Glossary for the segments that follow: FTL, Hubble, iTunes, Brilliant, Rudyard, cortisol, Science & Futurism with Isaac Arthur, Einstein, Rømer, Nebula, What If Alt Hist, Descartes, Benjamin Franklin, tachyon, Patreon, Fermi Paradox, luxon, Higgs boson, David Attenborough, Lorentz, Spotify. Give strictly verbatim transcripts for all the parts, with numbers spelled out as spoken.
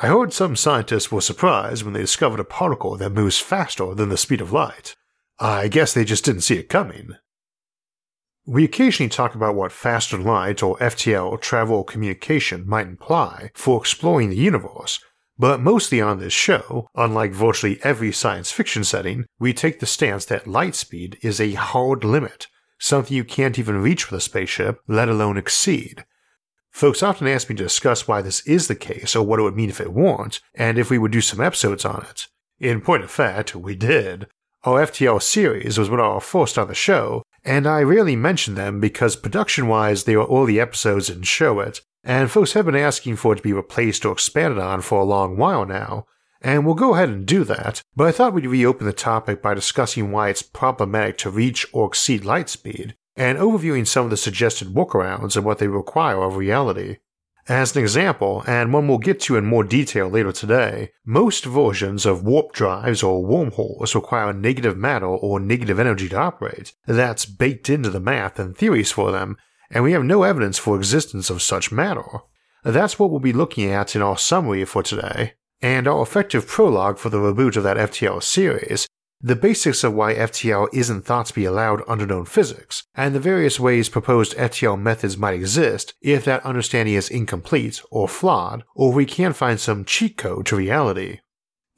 I heard some scientists were surprised when they discovered a particle that moves faster than the speed of light. I guess they just didn't see it coming. We occasionally talk about what faster than light or F T L travel or communication might imply for exploring the universe, but mostly on this show, unlike virtually every science fiction setting, we take the stance that light speed is a hard limit, something you can't even reach with a spaceship, let alone exceed. Folks often ask me to discuss why this is the case or what it would mean if it weren't, and if we would do some episodes on it. In point of fact, we did. Our F T L series was one of our first on the show, and I rarely mention them because production-wise they were early episodes and show it, and folks have been asking for it to be replaced or expanded on for a long while now, and we'll go ahead and do that, but I thought we'd reopen the topic by discussing why it's problematic to reach or exceed light speed, and overviewing some of the suggested workarounds and what they require of reality. As an example, and one we'll get to in more detail later today, most versions of warp drives or wormholes require negative matter or negative energy to operate. That's baked into the math and theories for them, and we have no evidence for existence of such matter. That's what we'll be looking at in our summary for today, and our effective prologue for the reboot of that F T L series, the basics of why F T L isn't thought to be allowed under known physics, and the various ways proposed F T L methods might exist if that understanding is incomplete or flawed, or we can find some cheat code to reality.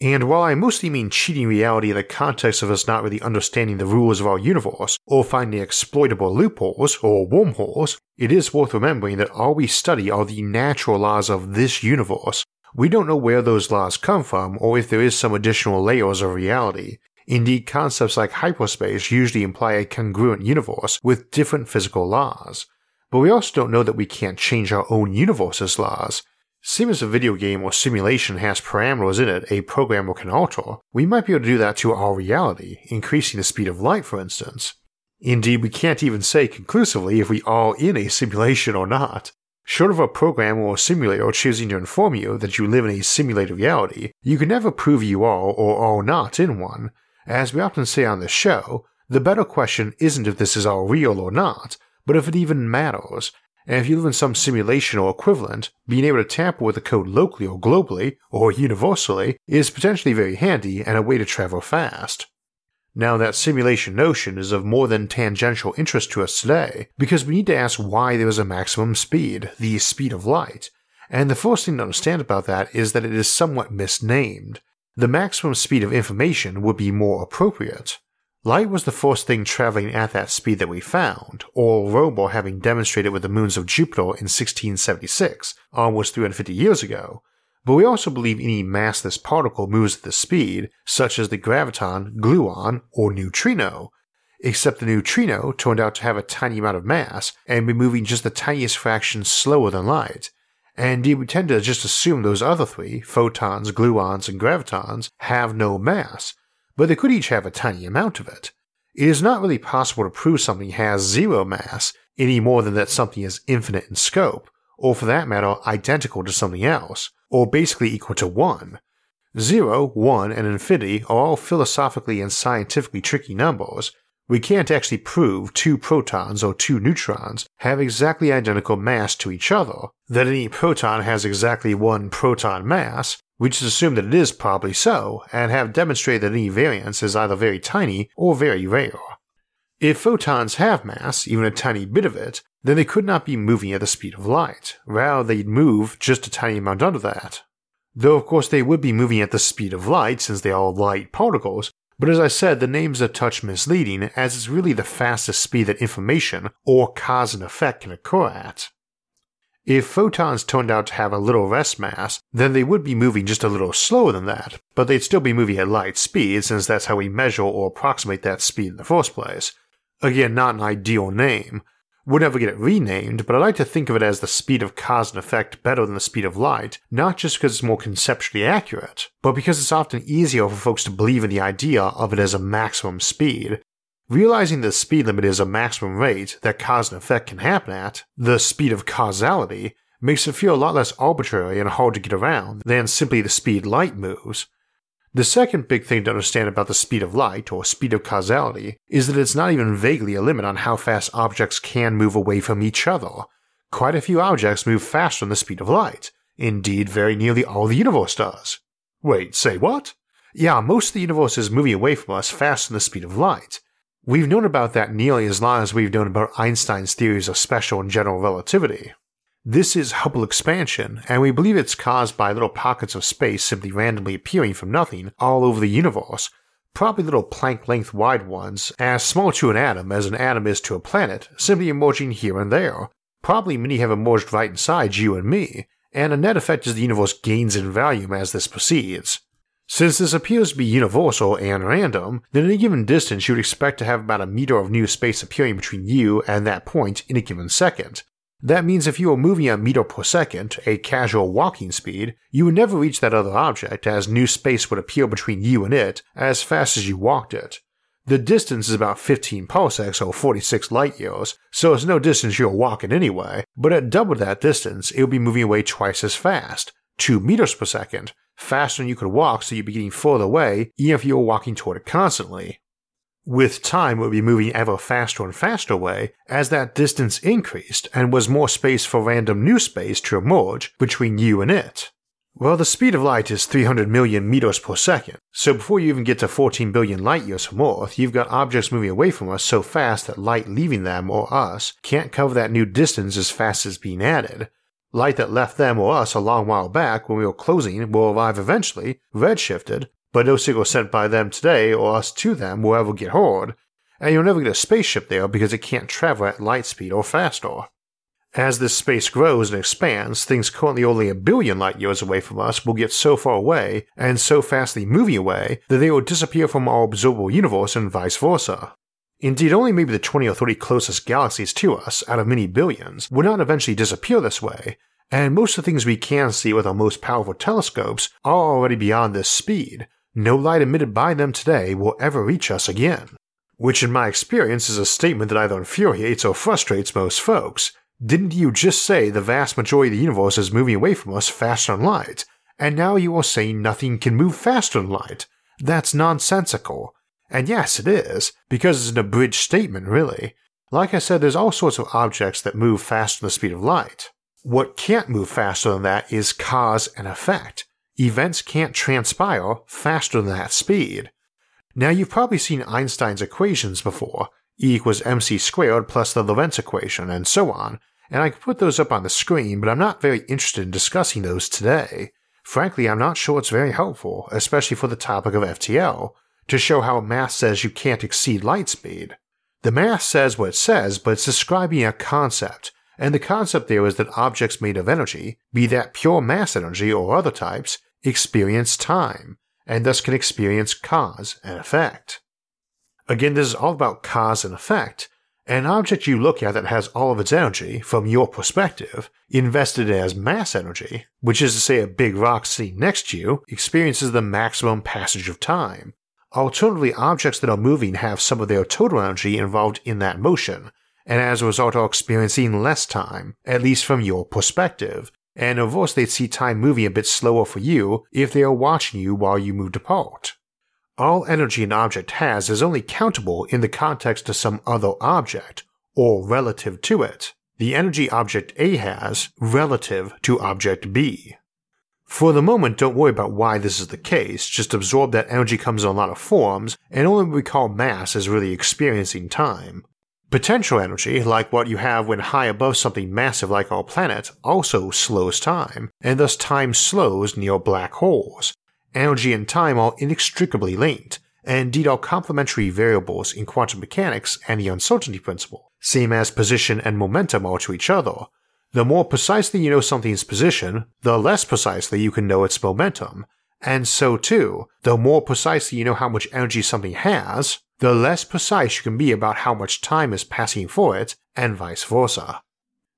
And while I mostly mean cheating reality in the context of us not really understanding the rules of our universe, or finding exploitable loopholes or wormholes, it is worth remembering that all we study are the natural laws of this universe. We don't know where those laws come from or if there is some additional layers of reality. Indeed, concepts like hyperspace usually imply a congruent universe with different physical laws, but we also don't know that we can't change our own universe's laws. Seeing as a video game or simulation has parameters in it a programmer can alter, we might be able to do that to our reality, increasing the speed of light for instance. Indeed, we can't even say conclusively if we are in a simulation or not. Short of a programmer or simulator choosing to inform you that you live in a simulated reality, you can never prove you are or are not in one. As we often say on the show, the better question isn't if this is all real or not, but if it even matters, and if you live in some simulation or equivalent, being able to tamper with the code locally or globally, or universally, is potentially very handy and a way to travel fast. Now that simulation notion is of more than tangential interest to us today, because we need to ask why there is a maximum speed, the speed of light, and the first thing to understand about that is that it is somewhat misnamed. The maximum speed of information would be more appropriate. Light was the first thing traveling at that speed that we found, or Rømer having demonstrated with the moons of Jupiter in sixteen seventy-six, almost three hundred fifty years ago, but we also believe any massless particle moves at this speed, such as the graviton, gluon, or neutrino, except the neutrino turned out to have a tiny amount of mass and be moving just the tiniest fraction slower than light. And we tend to just assume those other three, photons, gluons, and gravitons, have no mass, but they could each have a tiny amount of it. It is not really possible to prove something has zero mass, any more than that something is infinite in scope, or for that matter identical to something else, or basically equal to one. Zero, one, and infinity are all philosophically and scientifically tricky numbers. We can't actually prove two protons or two neutrons have exactly identical mass to each other, that any proton has exactly one proton mass, we just assume that it is probably so, and have demonstrated that any variance is either very tiny or very rare. If photons have mass, even a tiny bit of it, then they could not be moving at the speed of light, rather they'd move just a tiny amount under that. Though of course they would be moving at the speed of light since they are light particles, but as I said, the name's a touch misleading as it's really the fastest speed that information or cause and effect can occur at. If photons turned out to have a little rest mass, then they would be moving just a little slower than that, but they'd still be moving at light speed since that's how we measure or approximate that speed in the first place. Again, not an ideal name. We'll never get it renamed, but I like to think of it as the speed of cause and effect better than the speed of light, not just because it's more conceptually accurate, but because it's often easier for folks to believe in the idea of it as a maximum speed. Realizing the speed limit is a maximum rate that cause and effect can happen at, the speed of causality, makes it feel a lot less arbitrary and hard to get around than simply the speed light moves. The second big thing to understand about the speed of light, or speed of causality, is that it's not even vaguely a limit on how fast objects can move away from each other. Quite a few objects move faster than the speed of light. Indeed, very nearly all the universe does. Wait, say what? Yeah, most of the universe is moving away from us faster than the speed of light. We've known about that nearly as long as we've known about Einstein's theories of special and general relativity. This is Hubble expansion, and we believe it's caused by little pockets of space simply randomly appearing from nothing all over the universe, probably little Planck-length wide ones, as small to an atom as an atom is to a planet, simply emerging here and there. Probably many have emerged right inside you and me, and a net effect is the universe gains in volume as this proceeds. Since this appears to be universal and random, then at a given distance you would expect to have about a meter of new space appearing between you and that point in a given second. That means if you were moving a meter per second, a casual walking speed, you would never reach that other object as new space would appear between you and it as fast as you walked it. The distance is about fifteen parsecs or forty-six light years, so it's no distance you're walking anyway, but at double that distance it would be moving away twice as fast, two meters per second, faster than you could walk, so you'd be getting further away even if you were walking toward it constantly. With time it would be moving ever faster and faster away as that distance increased and was more space for random new space to emerge between you and it. Well, the speed of light is three hundred million meters per second, so before you even get to fourteen billion light years from Earth, you've got objects moving away from us so fast that light leaving them or us can't cover that new distance as fast as being added. Light that left them or us a long while back when we were closing will arrive eventually, redshifted, but no signal sent by them today or us to them will ever get heard, and you'll never get a spaceship there because it can't travel at light speed or faster. As this space grows and expands, things currently only a billion light years away from us will get so far away and so fastly moving away that they will disappear from our observable universe and vice versa. Indeed, only maybe the twenty or thirty closest galaxies to us, out of many billions, will not eventually disappear this way, and most of the things we can see with our most powerful telescopes are already beyond this speed. No light emitted by them today will ever reach us again. Which in my experience is a statement that either infuriates or frustrates most folks. Didn't you just say the vast majority of the universe is moving away from us faster than light, and now you are saying nothing can move faster than light? That's nonsensical. And yes, it is, because it's an abridged statement really. Like I said, there's all sorts of objects that move faster than the speed of light. What can't move faster than that is cause and effect. Events can't transpire faster than that speed. Now you've probably seen Einstein's equations before, E equals mc squared plus the Lorentz equation and so on, and I could put those up on the screen, but I'm not very interested in discussing those today. Frankly, I'm not sure it's very helpful, especially for the topic of F T L, to show how math says you can't exceed light speed. The math says what it says, but it's describing a concept, and the concept there is that objects made of energy, be that pure mass energy or other types, experience time, and thus can experience cause and effect. Again, this is all about cause and effect. An object you look at that has all of its energy, from your perspective, invested as mass energy, which is to say a big rock sitting next to you, experiences the maximum passage of time. Alternatively, objects that are moving have some of their total energy involved in that motion, and as a result are experiencing less time, at least from your perspective. And of course they'd see time moving a bit slower for you if they are watching you while you moved apart. All energy an object has is only countable in the context of some other object, or relative to it. The energy object A has relative to object B. For the moment, don't worry about why this is the case, just absorb that energy comes in a lot of forms, and only what we call mass is really experiencing time. Potential energy, like what you have when high above something massive like our planet, also slows time, and thus time slows near black holes. Energy and time are inextricably linked, and indeed are complementary variables in quantum mechanics and the uncertainty principle, same as position and momentum are to each other. The more precisely you know something's position, the less precisely you can know its momentum, and so too, the more precisely you know how much energy something has, the less precise you can be about how much time is passing for it, and vice versa.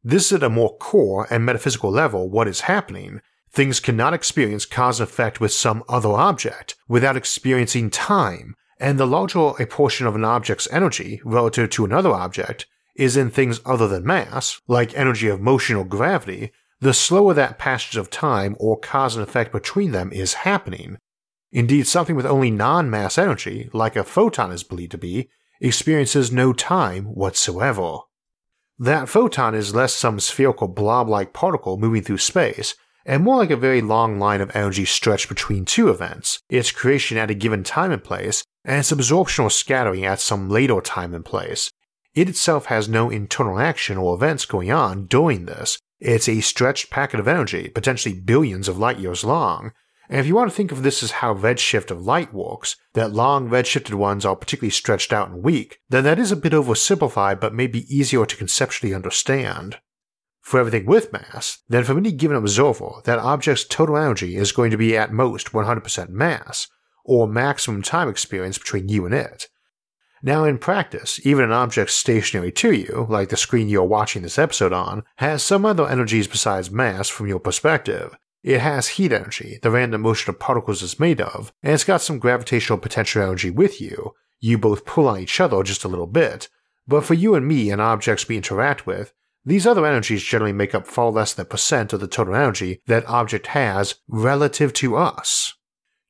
This is at a more core and metaphysical level what is happening. Things cannot experience cause and effect with some other object without experiencing time, and the larger a portion of an object's energy relative to another object is in things other than mass, like energy of motion or gravity, the slower that passage of time or cause and effect between them is happening. Indeed, something with only non-mass energy, like a photon is believed to be, experiences no time whatsoever. That photon is less some spherical blob-like particle moving through space, and more like a very long line of energy stretched between two events, its creation at a given time and place, and its absorption or scattering at some later time and place. It itself has no internal action or events going on during this. It's a stretched packet of energy, potentially billions of light years long, and if you want to think of this as how redshift of light works, that long redshifted ones are particularly stretched out and weak, then that is a bit oversimplified but may be easier to conceptually understand. For everything with mass, then from any given observer, that object's total energy is going to be at most one hundred percent mass, or maximum time experience between you and it. Now in practice, even an object stationary to you, like the screen you are watching this episode on, has some other energies besides mass from your perspective. It has heat energy, the random motion of particles it's made of, and it's got some gravitational potential energy with you. You both pull on each other just a little bit, but for you and me and objects we interact with, these other energies generally make up far less than a percent of the total energy that object has relative to us.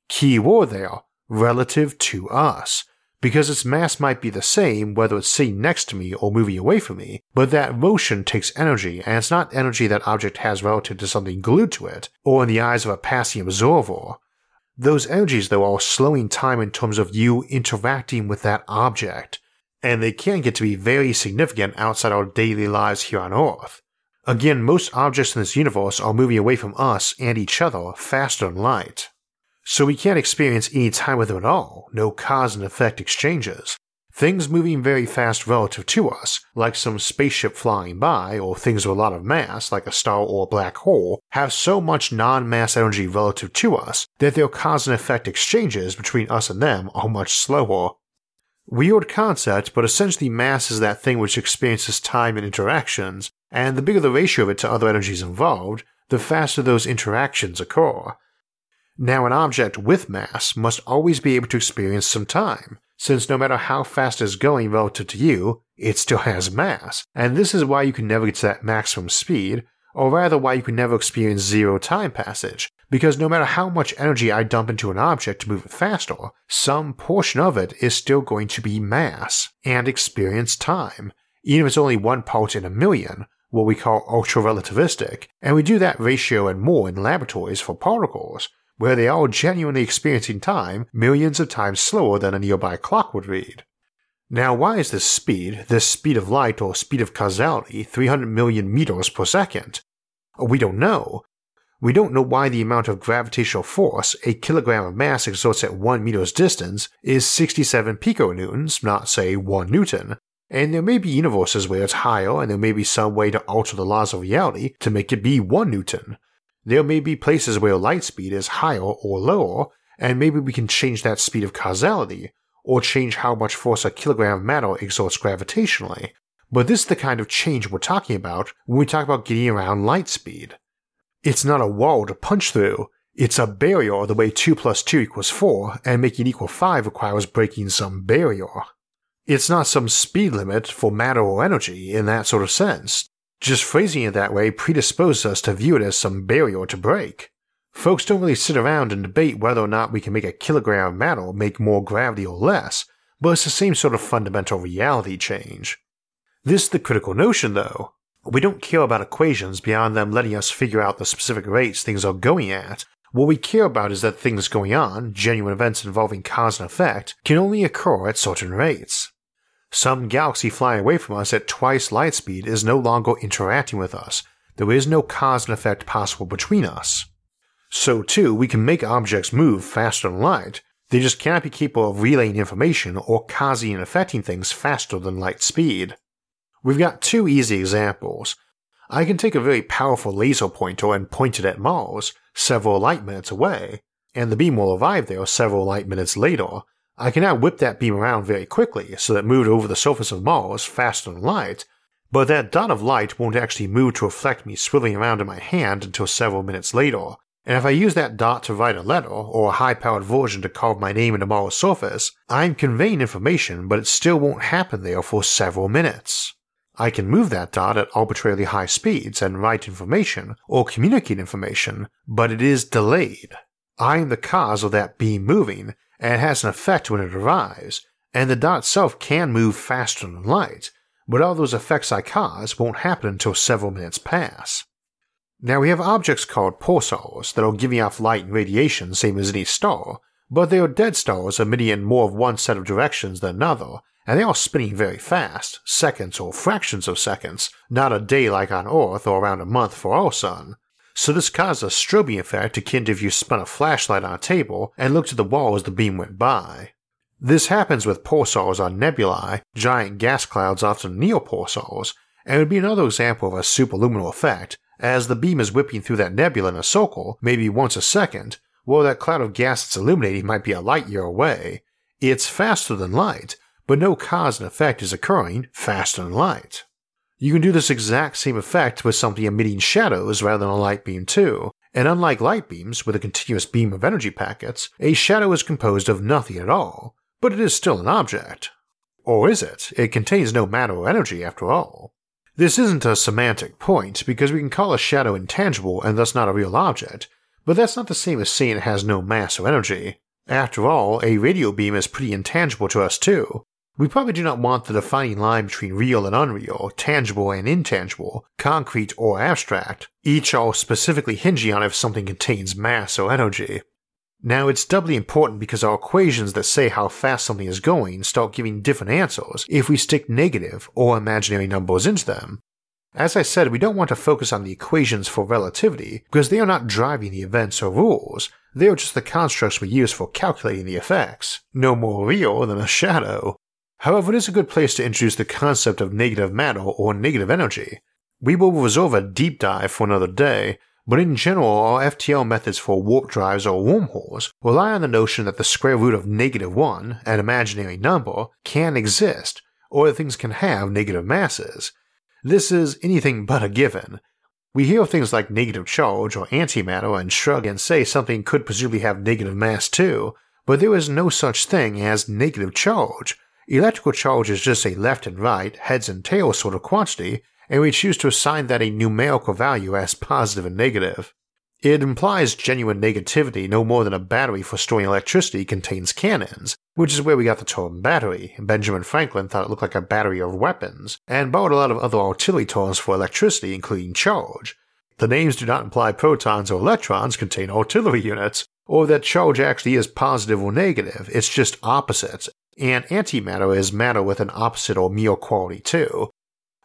Key word there, relative to us, because its mass might be the same whether it's sitting next to me or moving away from me, but that motion takes energy, and it's not energy that object has relative to something glued to it, or in the eyes of a passing observer. Those energies though are slowing time in terms of you interacting with that object, and they can get to be very significant outside our daily lives here on Earth. Again, most objects in this universe are moving away from us and each other faster than light. So we can't experience any time with them at all, no cause and effect exchanges. Things moving very fast relative to us, like some spaceship flying by, or things with a lot of mass, like a star or a black hole, have so much non-mass energy relative to us that their cause and effect exchanges between us and them are much slower. Weird concept, but essentially mass is that thing which experiences time and interactions, and the bigger the ratio of it to other energies involved, the faster those interactions occur. Now an object with mass must always be able to experience some time, since no matter how fast it's going relative to you, it still has mass, and this is why you can never get to that maximum speed, or rather why you can never experience zero time passage, because no matter how much energy I dump into an object to move it faster, some portion of it is still going to be mass, and experience time, even if it's only one part in a million, what we call ultra-relativistic, and we do that ratio and more in laboratories for particles, where they are genuinely experiencing time millions of times slower than a nearby clock would read. Now why is this speed, this speed of light or speed of causality, three hundred million meters per second? We don't know. We don't know why the amount of gravitational force a kilogram of mass exerts at one meter's distance is sixty-seven piconewtons, not say one newton, and there may be universes where it's higher and there may be some way to alter the laws of reality to make it be one newton. There may be places where light speed is higher or lower, and maybe we can change that speed of causality, or change how much force a kilogram of matter exerts gravitationally, but this is the kind of change we're talking about when we talk about getting around light speed. It's not a wall to punch through, it's a barrier the way two plus two equals four and making equal five requires breaking some barrier. It's not some speed limit for matter or energy in that sort of sense, just phrasing it that way predisposes us to view it as some barrier to break. Folks don't really sit around and debate whether or not we can make a kilogram of matter make more gravity or less, but it's the same sort of fundamental reality change. This is the critical notion though. We don't care about equations beyond them letting us figure out the specific rates things are going at. What we care about is that things going on, genuine events involving cause and effect, can only occur at certain rates. Some galaxy flying away from us at twice light speed is no longer interacting with us, there is no cause and effect possible between us. So too, we can make objects move faster than light, they just cannot be capable of relaying information or causing and affecting things faster than light speed. We've got two easy examples. I can take a very powerful laser pointer and point it at Mars, several light minutes away, and the beam will arrive there several light minutes later. I can now whip that beam around very quickly so that it moved over the surface of Mars faster than light, but that dot of light won't actually move to reflect me swirling around in my hand until several minutes later, and if I use that dot to write a letter or a high-powered version to carve my name into Mars' surface, I'm conveying information but it still won't happen there for several minutes. I can move that dot at arbitrarily high speeds and write information or communicate information, but it is delayed. I am the cause of that beam moving, and it has an effect when it arrives, and the dot itself can move faster than light, but all those effects I cause won't happen until several minutes pass. Now we have objects called pulsars that are giving off light and radiation same as any star, but they are dead stars emitting in more of one set of directions than another, and they are spinning very fast, seconds or fractions of seconds, not a day like on Earth or around a month for our sun. So this caused a strobing effect akin to if you spun a flashlight on a table and looked at the wall as the beam went by. This happens with pulsars on nebulae, giant gas clouds often neopulsars, and it would be another example of a superluminal effect, as the beam is whipping through that nebula in a circle maybe once a second, while that cloud of gas it's illuminating might be a light year away. It's faster than light, but no cause and effect is occurring faster than light. You can do this exact same effect with something emitting shadows rather than a light beam too, and unlike light beams with a continuous beam of energy packets, a shadow is composed of nothing at all, but it is still an object. Or is it? It contains no matter or energy after all. This isn't a semantic point, because we can call a shadow intangible and thus not a real object, but that's not the same as saying it has no mass or energy. After all, a radio beam is pretty intangible to us too. We probably do not want the defining line between real and unreal, tangible and intangible, concrete or abstract, each all specifically hinging on if something contains mass or energy. Now it's doubly important because our equations that say how fast something is going start giving different answers if we stick negative or imaginary numbers into them. As I said, we don't want to focus on the equations for relativity because they are not driving the events or rules, they are just the constructs we use for calculating the effects, no more real than a shadow. However, it is a good place to introduce the concept of negative matter or negative energy. We will reserve a deep dive for another day, but in general our F T L methods for warp drives or wormholes rely on the notion that the square root of negative one, an imaginary number, can exist, or that things can have negative masses. This is anything but a given. We hear things like negative charge or antimatter and shrug and say something could presumably have negative mass too, but there is no such thing as negative charge. Electrical charge is just a left and right, heads and tails sort of quantity, and we choose to assign that a numerical value as positive and negative. It implies genuine negativity no more than a battery for storing electricity contains cannons, which is where we got the term battery. Benjamin Franklin thought it looked like a battery of weapons, and borrowed a lot of other artillery terms for electricity including charge. The names do not imply protons or electrons contain artillery units, or that charge actually is positive or negative, it's just opposites. And antimatter is matter with an opposite or mere quality too.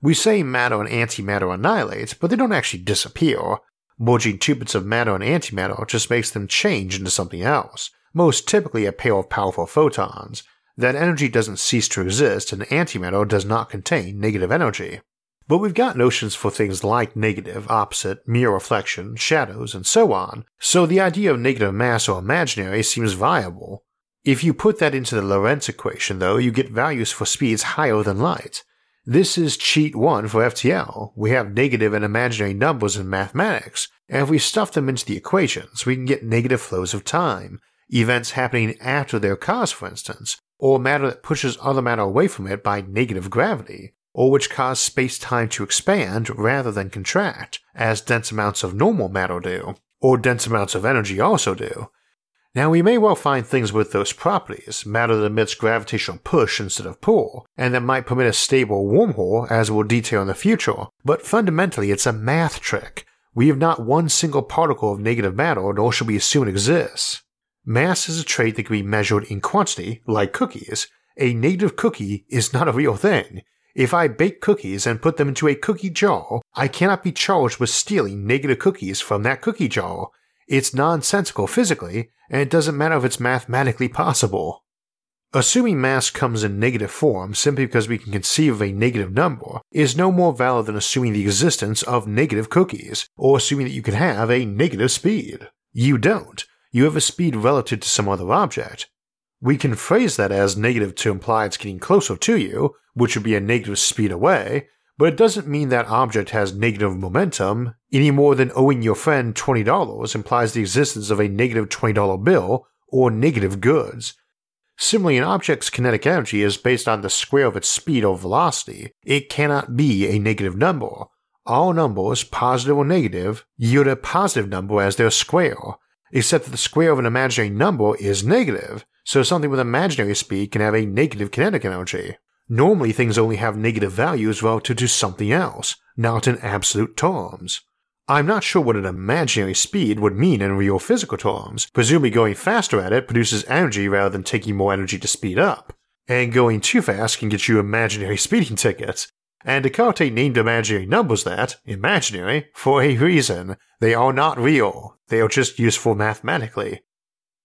We say matter and antimatter annihilate, but they don't actually disappear. Merging two bits of matter and antimatter just makes them change into something else, most typically a pair of powerful photons. That energy doesn't cease to exist and antimatter does not contain negative energy. But we've got notions for things like negative, opposite, mere reflection, shadows, and so on, so the idea of negative mass or imaginary seems viable. If you put that into the Lorentz equation though, you get values for speeds higher than light. This is cheat one for F T L. We have negative and imaginary numbers in mathematics, and if we stuff them into the equations, we can get negative flows of time, events happening after their cause for instance, or matter that pushes other matter away from it by negative gravity, or which cause space-time to expand rather than contract, as dense amounts of normal matter do, or dense amounts of energy also do. Now we may well find things with those properties, matter that emits gravitational push instead of pull, and that might permit a stable wormhole as we'll detail in the future, but fundamentally it's a math trick. We have not one single particle of negative matter nor should we assume it exists. Mass is a trait that can be measured in quantity, like cookies. A negative cookie is not a real thing. If I bake cookies and put them into a cookie jar, I cannot be charged with stealing negative cookies from that cookie jar. It's nonsensical physically, and it doesn't matter if it's mathematically possible. Assuming mass comes in negative form simply because we can conceive of a negative number is no more valid than assuming the existence of negative cookies, or assuming that you can have a negative speed. You don't. You have a speed relative to some other object. We can phrase that as negative to imply it's getting closer to you, which would be a negative speed away, but it doesn't mean that object has negative momentum, any more than owing your friend twenty dollars implies the existence of a negative twenty dollar bill or negative goods. Similarly, an object's kinetic energy is based on the square of its speed or velocity. It cannot be a negative number. All numbers, positive or negative, yield a positive number as their square, except that the square of an imaginary number is negative, so something with imaginary speed can have a negative kinetic energy. Normally things only have negative values relative to something else, not in absolute terms. I'm not sure what an imaginary speed would mean in real physical terms. Presumably going faster at it produces energy rather than taking more energy to speed up, and going too fast can get you imaginary speeding tickets. And Descartes named imaginary numbers that, imaginary, for a reason. They are not real, they are just useful mathematically.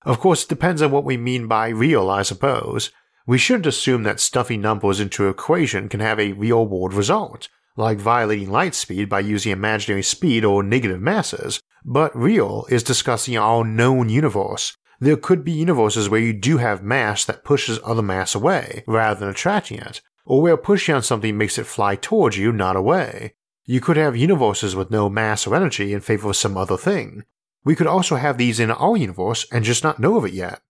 Of course, it depends on what we mean by real, I suppose. We shouldn't assume that stuffing numbers into an equation can have a real-world result, like violating light speed by using imaginary speed or negative masses, but real is discussing our known universe. There could be universes where you do have mass that pushes other mass away, rather than attracting it, or where pushing on something makes it fly towards you, not away. You could have universes with no mass or energy in favor of some other thing. We could also have these in our universe and just not know of it yet.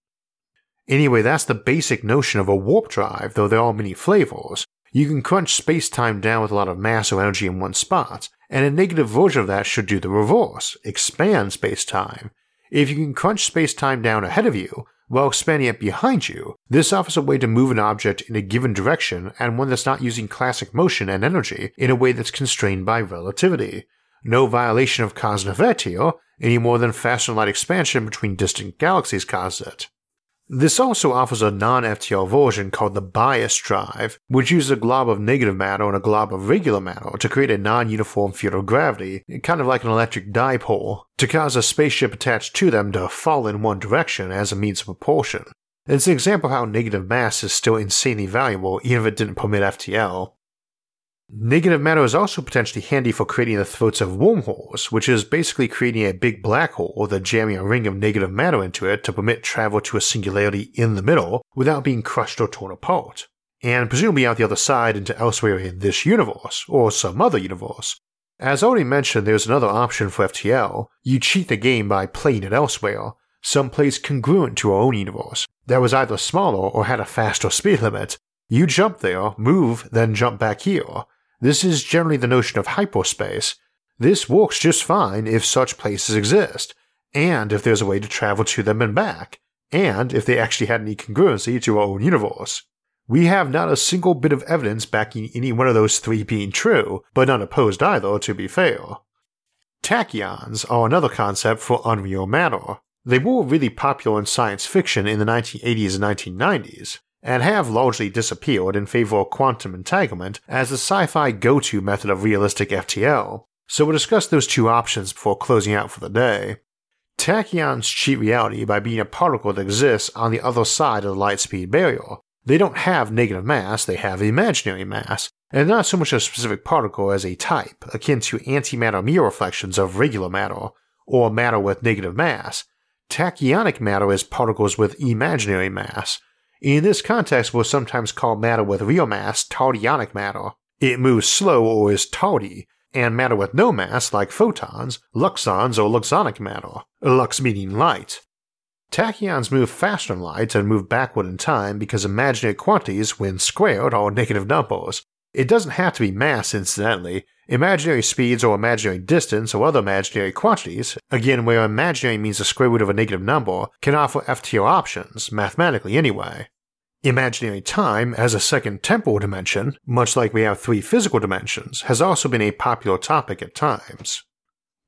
Anyway, that's the basic notion of a warp drive, though there are many flavors. You can crunch space-time down with a lot of mass or energy in one spot, and a negative version of that should do the reverse, expand space-time. If you can crunch space-time down ahead of you, while expanding it behind you, this offers a way to move an object in a given direction and one that's not using classic motion and energy in a way that's constrained by relativity. No violation of cause and effect here, any more than faster than light expansion between distant galaxies causes it. This also offers a non-F T L version called the bias drive, which uses a glob of negative matter and a glob of regular matter to create a non-uniform field of gravity, kind of like an electric dipole, to cause a spaceship attached to them to fall in one direction as a means of propulsion. It's an example of how negative mass is still insanely valuable even if it didn't permit F T L. Negative matter is also potentially handy for creating the throats of wormholes, which is basically creating a big black hole that jamming a ring of negative matter into it to permit travel to a singularity in the middle without being crushed or torn apart, and presumably out the other side into elsewhere in this universe, or some other universe. As already mentioned, there's another option for F T L. You cheat the game by playing it elsewhere, someplace congruent to our own universe, that was either smaller or had a faster speed limit. You jump there, move, then jump back here. This is generally the notion of hyperspace. This works just fine if such places exist, and if there's a way to travel to them and back, and if they actually had any congruency to our own universe. We have not a single bit of evidence backing any one of those three being true, but not opposed either, to be fair. Tachyons are another concept for unreal matter. They were really popular in science fiction in the nineteen eighties and nineteen nineties. And have largely disappeared in favor of quantum entanglement as the sci-fi go-to method of realistic F T L, so we'll discuss those two options before closing out for the day. Tachyons cheat reality by being a particle that exists on the other side of the light-speed barrier. They don't have negative mass, they have imaginary mass, and not so much a specific particle as a type, akin to antimatter mirror reflections of regular matter, or matter with negative mass. Tachyonic matter is particles with imaginary mass. In this context, we'll sometimes call matter with real mass tardionic matter. It moves slow or is tardy, and matter with no mass, like photons, luxons or luxonic matter, lux meaning light. Tachyons move faster than light and move backward in time because imaginary quantities, when squared, are negative numbers. It doesn't have to be mass, incidentally. Imaginary speeds or imaginary distance or other imaginary quantities, again where imaginary means the square root of a negative number, can offer F T L options, mathematically anyway. Imaginary time as a second temporal dimension, much like we have three physical dimensions, has also been a popular topic at times.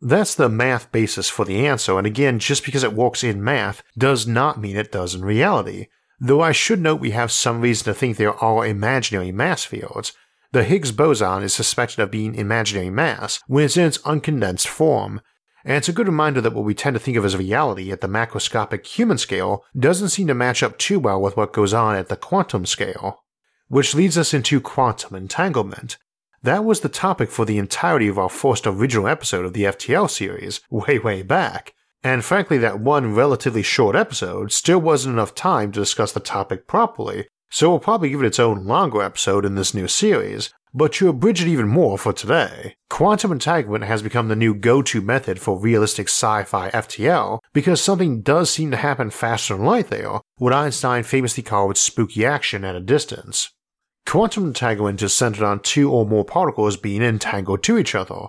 That's the math basis for the answer, and again, just because it works in math does not mean it does in reality, though I should note we have some reason to think there are imaginary mass fields. The Higgs boson is suspected of being imaginary mass when it's in its uncondensed form, and it's a good reminder that what we tend to think of as reality at the macroscopic human scale doesn't seem to match up too well with what goes on at the quantum scale. Which leads us into quantum entanglement. That was the topic for the entirety of our first original episode of the F T L series, way way back, and frankly that one relatively short episode still wasn't enough time to discuss the topic properly, so we'll probably give it its own longer episode in this new series, but to abridge it even more for today, quantum entanglement has become the new go-to method for realistic sci-fi F T L because something does seem to happen faster than light there, what Einstein famously called spooky action at a distance. Quantum entanglement is centered on two or more particles being entangled to each other.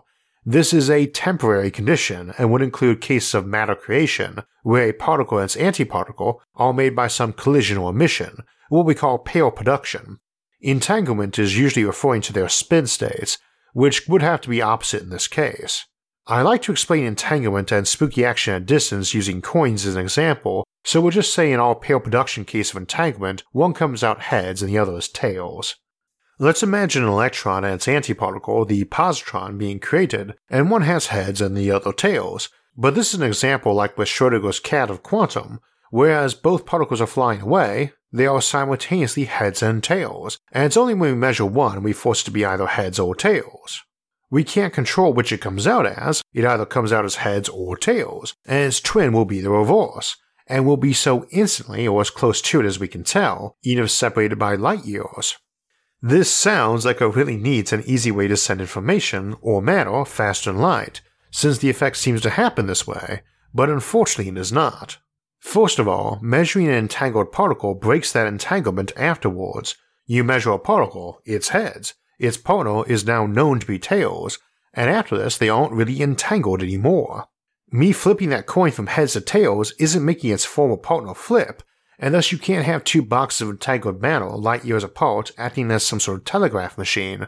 This is a temporary condition and would include cases of matter creation, where a particle and its antiparticle are made by some collision or emission, what we call pair production. Entanglement is usually referring to their spin states, which would have to be opposite in this case. I like to explain entanglement and spooky action at distance using coins as an example, so we'll just say in our pair production case of entanglement, one comes out heads and the other is tails. Let's imagine an electron and its antiparticle, the positron, being created, and one has heads and the other tails, but this is an example like with Schrödinger's cat of quantum, whereas both particles are flying away, they are simultaneously heads and tails, and it's only when we measure one we force it to be either heads or tails. We can't control which it comes out as, it either comes out as heads or tails, and its twin will be the reverse, and will be so instantly or as close to it as we can tell, even if separated by light years. This sounds like it really needs an easy way to send information, or matter, faster than light, since the effect seems to happen this way, but unfortunately it does not. First of all, measuring an entangled particle breaks that entanglement afterwards. You measure a particle, it's heads, its partner is now known to be tails, and after this they aren't really entangled anymore. Me flipping that coin from heads to tails isn't making its former partner flip, and thus you can't have two boxes of entangled matter light years apart acting as some sort of telegraph machine.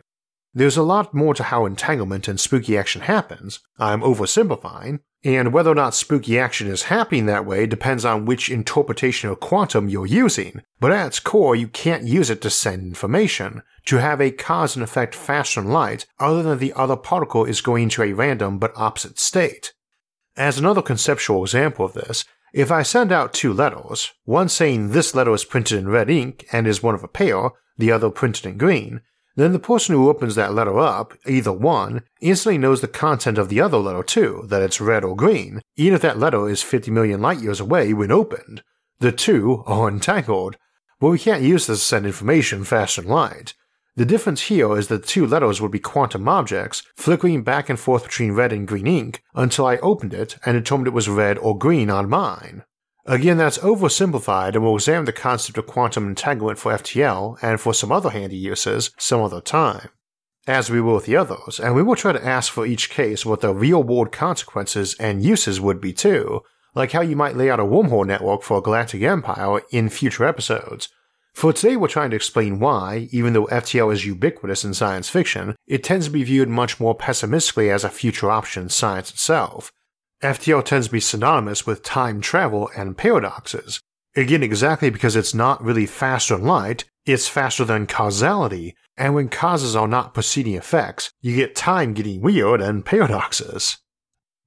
There's a lot more to how entanglement and spooky action happens, I'm oversimplifying, and whether or not spooky action is happening that way depends on which interpretation of quantum you're using, but at its core you can't use it to send information, to have a cause and effect faster than light other than the other particle is going to a random but opposite state. As another conceptual example of this, if I send out two letters, one saying this letter is printed in red ink and is one of a pair, the other printed in green, then the person who opens that letter up, either one, instantly knows the content of the other letter too, that it's red or green, even if that letter is fifty million light years away when opened. The two are entangled, but we can't use this to send information faster than light. The difference here is that the two letters would be quantum objects, flickering back and forth between red and green ink until I opened it and determined it was red or green on mine. Again, that's oversimplified, and we'll examine the concept of quantum entanglement for F T L and for some other handy uses some other time, as we will with the others, and we will try to ask for each case what the real-world consequences and uses would be too, like how you might lay out a wormhole network for a galactic empire in future episodes. For today we're trying to explain why, even though F T L is ubiquitous in science fiction, it tends to be viewed much more pessimistically as a future option in science itself. F T L tends to be synonymous with time travel and paradoxes, again exactly because it's not really faster than light, it's faster than causality, and when causes are not preceding effects, you get time getting weird and paradoxes.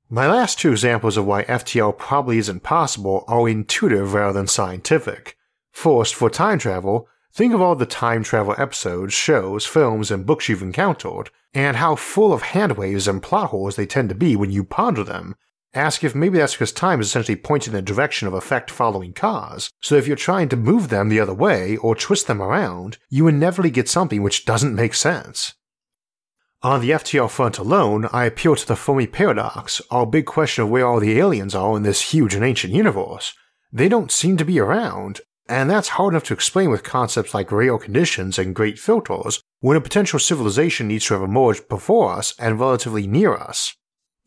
My last two examples of why F T L probably isn't possible are intuitive rather than scientific. First, for time travel, think of all the time travel episodes, shows, films, and books you've encountered, and how full of handwaves and plot holes they tend to be when you ponder them. Ask if maybe that's because time is essentially pointing in the direction of effect following cause, so if you're trying to move them the other way or twist them around, you inevitably get something which doesn't make sense. On the F T L front alone, I appeal to the Fermi Paradox, our big question of where all the aliens are in this huge and ancient universe. They don't seem to be around, and that's hard enough to explain with concepts like rare conditions and great filters, when a potential civilization needs to have emerged before us and relatively near us.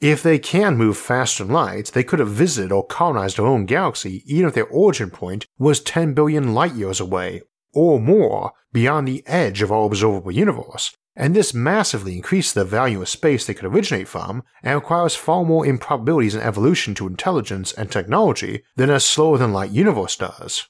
If they can move faster than light, they could have visited or colonized their own galaxy even if their origin point was ten billion light years away, or more, beyond the edge of our observable universe, and this massively increased the value of space they could originate from and requires far more improbabilities in evolution to intelligence and technology than a slower than light universe does.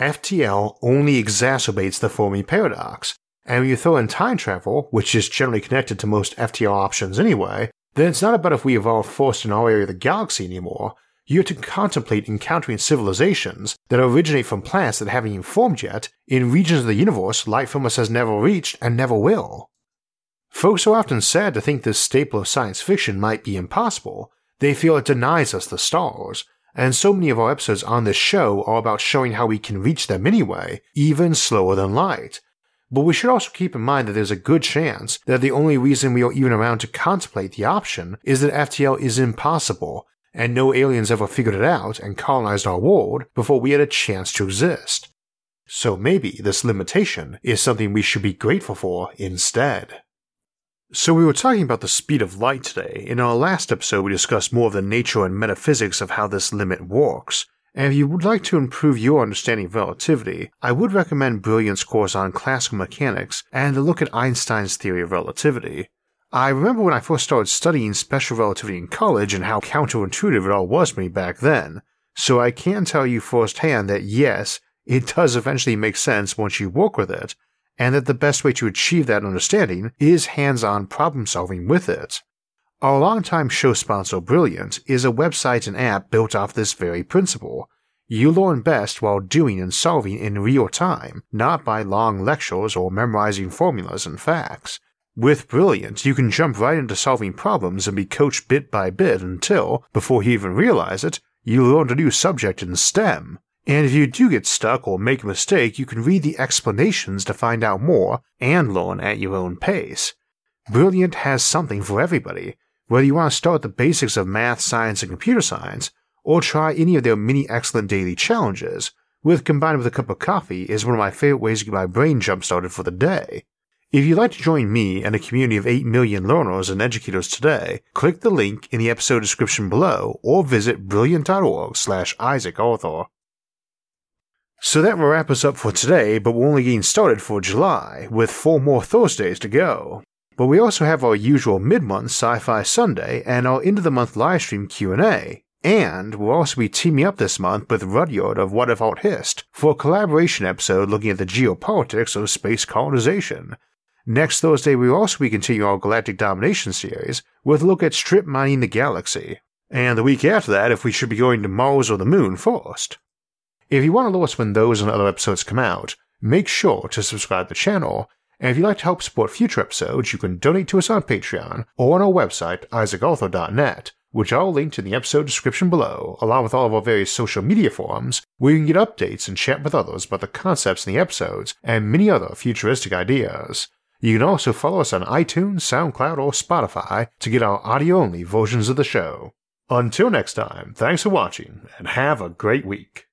F T L only exacerbates the Fermi Paradox, and when you throw in time travel, which is generally connected to most F T L options anyway, then it's not about if we evolve first in our area of the galaxy anymore, you have to contemplate encountering civilizations that originate from planets that haven't even formed yet in regions of the universe light from us has never reached and never will. Folks are often sad to think this staple of science fiction might be impossible, They feel it denies us the stars, and so many of our episodes on this show are about showing how we can reach them anyway, even slower than light. But we should also keep in mind that there's a good chance that the only reason we are even around to contemplate the option is that F T L is impossible, and no aliens ever figured it out and colonized our world before we had a chance to exist. So maybe this limitation is something we should be grateful for instead. So we were talking about the speed of light today. In our last episode we discussed more of the nature and metaphysics of how this limit works, and if you would like to improve your understanding of relativity, I would recommend Brilliant's course on classical mechanics and a look at Einstein's theory of relativity. I remember when I first started studying special relativity in college and how counterintuitive it all was to me back then, so I can tell you firsthand that yes, it does eventually make sense once you work with it, and that the best way to achieve that understanding is hands-on problem solving with it. Our longtime show sponsor Brilliant is a website and app built off this very principle. You learn best while doing and solving in real time, not by long lectures or memorizing formulas and facts. With Brilliant, you can jump right into solving problems and be coached bit by bit until, before you even realize it, you learn a new subject in STEM. And if you do get stuck or make a mistake, you can read the explanations to find out more and learn at your own pace. Brilliant has something for everybody, whether you want to start the basics of math, science, and computer science, or try any of their many excellent daily challenges, which combined with a cup of coffee is one of my favorite ways to get my brain jump-started for the day. If you'd like to join me and a community of eight million learners and educators today, click the link in the episode description below or visit brilliant dot org slash Isaac Arthur. So that will wrap us up for today, but we're only getting started for July, with four more Thursdays to go. But we also have our usual mid-month Sci-Fi Sunday and our end-of-the-month livestream Q and A, and we'll also be teaming up this month with Rudyard of What If Alt Hist for a collaboration episode looking at the geopolitics of space colonization. Next Thursday we'll also be continuing our Galactic Domination series with a look at strip mining the galaxy, and the week after that if we should be going to Mars or the Moon first. If you want to know us when those and other episodes come out, make sure to subscribe to the channel, and if you'd like to help support future episodes, you can donate to us on Patreon or on our website, Isaac Arthur dot net, which I'll link in the episode description below, along with all of our various social media forums where you can get updates and chat with others about the concepts in the episodes and many other futuristic ideas. You can also follow us on iTunes, SoundCloud, or Spotify to get our audio-only versions of the show. Until next time, thanks for watching, and have a great week.